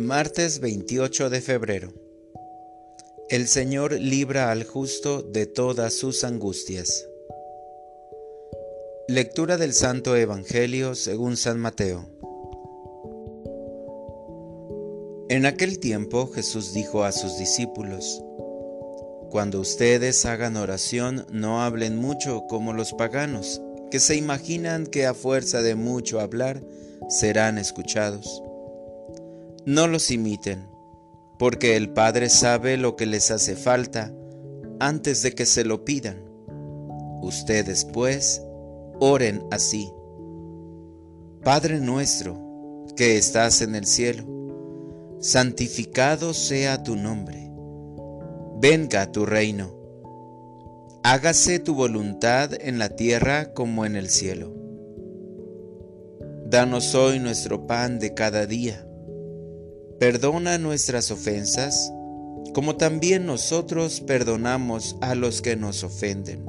Martes 28 de febrero. El Señor libra al justo de todas sus angustias. Lectura del Santo Evangelio según San Mateo. En aquel tiempo Jesús dijo a sus discípulos: Cuando ustedes hagan oración, no hablen mucho como los paganos, que se imaginan que a fuerza de mucho hablar serán escuchados. No los imiten, porque el Padre sabe lo que les hace falta antes de que se lo pidan. Ustedes, pues, oren así: Padre nuestro, que estás en el cielo, santificado sea tu nombre. Venga tu reino. Hágase tu voluntad en la tierra como en el cielo. Danos hoy nuestro pan de cada día. Perdona nuestras ofensas, como también nosotros perdonamos a los que nos ofenden.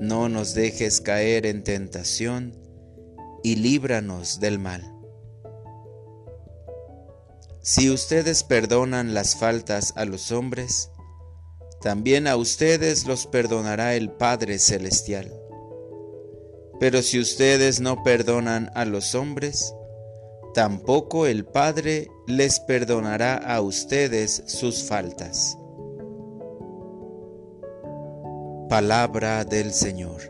No nos dejes caer en tentación y líbranos del mal. Si ustedes perdonan las faltas a los hombres, también a ustedes los perdonará el Padre Celestial. Pero si ustedes no perdonan a los hombres, tampoco el Padre les perdonará a ustedes sus faltas. Palabra del Señor.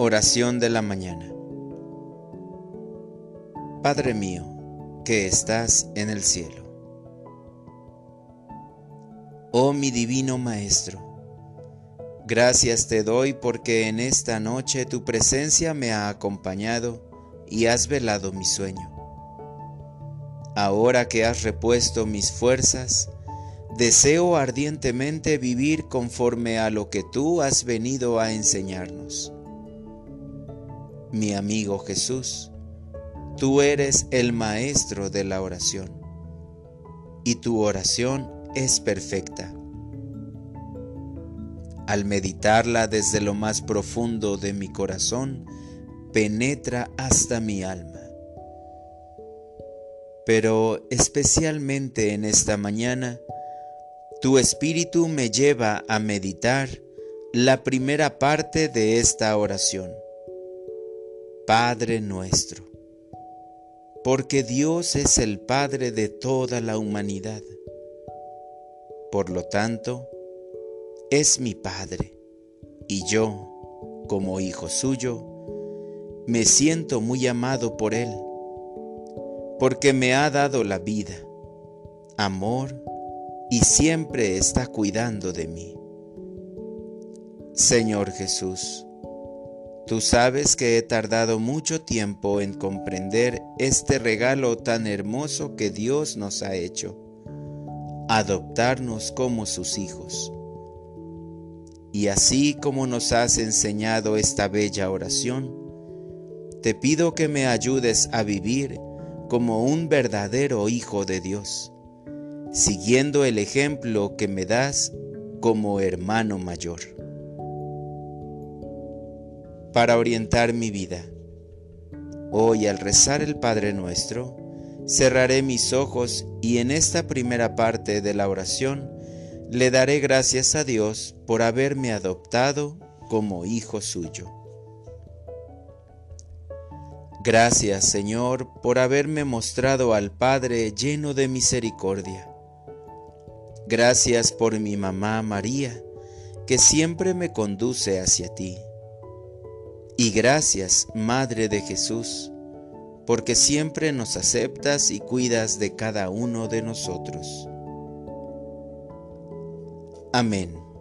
Oración de la mañana. Padre mío, que estás en el cielo. Oh mi divino Maestro, gracias te doy porque en esta noche tu presencia me ha acompañado y has velado mi sueño. Ahora que has repuesto mis fuerzas, deseo ardientemente vivir conforme a lo que tú has venido a enseñarnos. Mi amigo Jesús, tú eres el maestro de la oración, y tu oración es perfecta. Al meditarla desde lo más profundo de mi corazón, penetra hasta mi alma. Pero especialmente en esta mañana, tu espíritu me lleva a meditar la primera parte de esta oración: Padre nuestro, porque Dios es el Padre de toda la humanidad. Por lo tanto, es mi Padre, y yo, como hijo suyo, me siento muy amado por Él, porque me ha dado la vida, amor, y siempre está cuidando de mí. Señor Jesús, tú sabes que he tardado mucho tiempo en comprender este regalo tan hermoso que Dios nos ha hecho: adoptarnos como sus hijos. Y así como nos has enseñado esta bella oración, te pido que me ayudes a vivir como un verdadero hijo de Dios, siguiendo el ejemplo que me das como hermano mayor. Para orientar mi vida, hoy al rezar el Padre Nuestro, cerraré mis ojos y en esta primera parte de la oración le daré gracias a Dios por haberme adoptado como hijo suyo. Gracias, Señor, por haberme mostrado al Padre lleno de misericordia. Gracias por mi mamá María, que siempre me conduce hacia ti. Y gracias, Madre de Jesús, porque siempre nos aceptas y cuidas de cada uno de nosotros. Amén.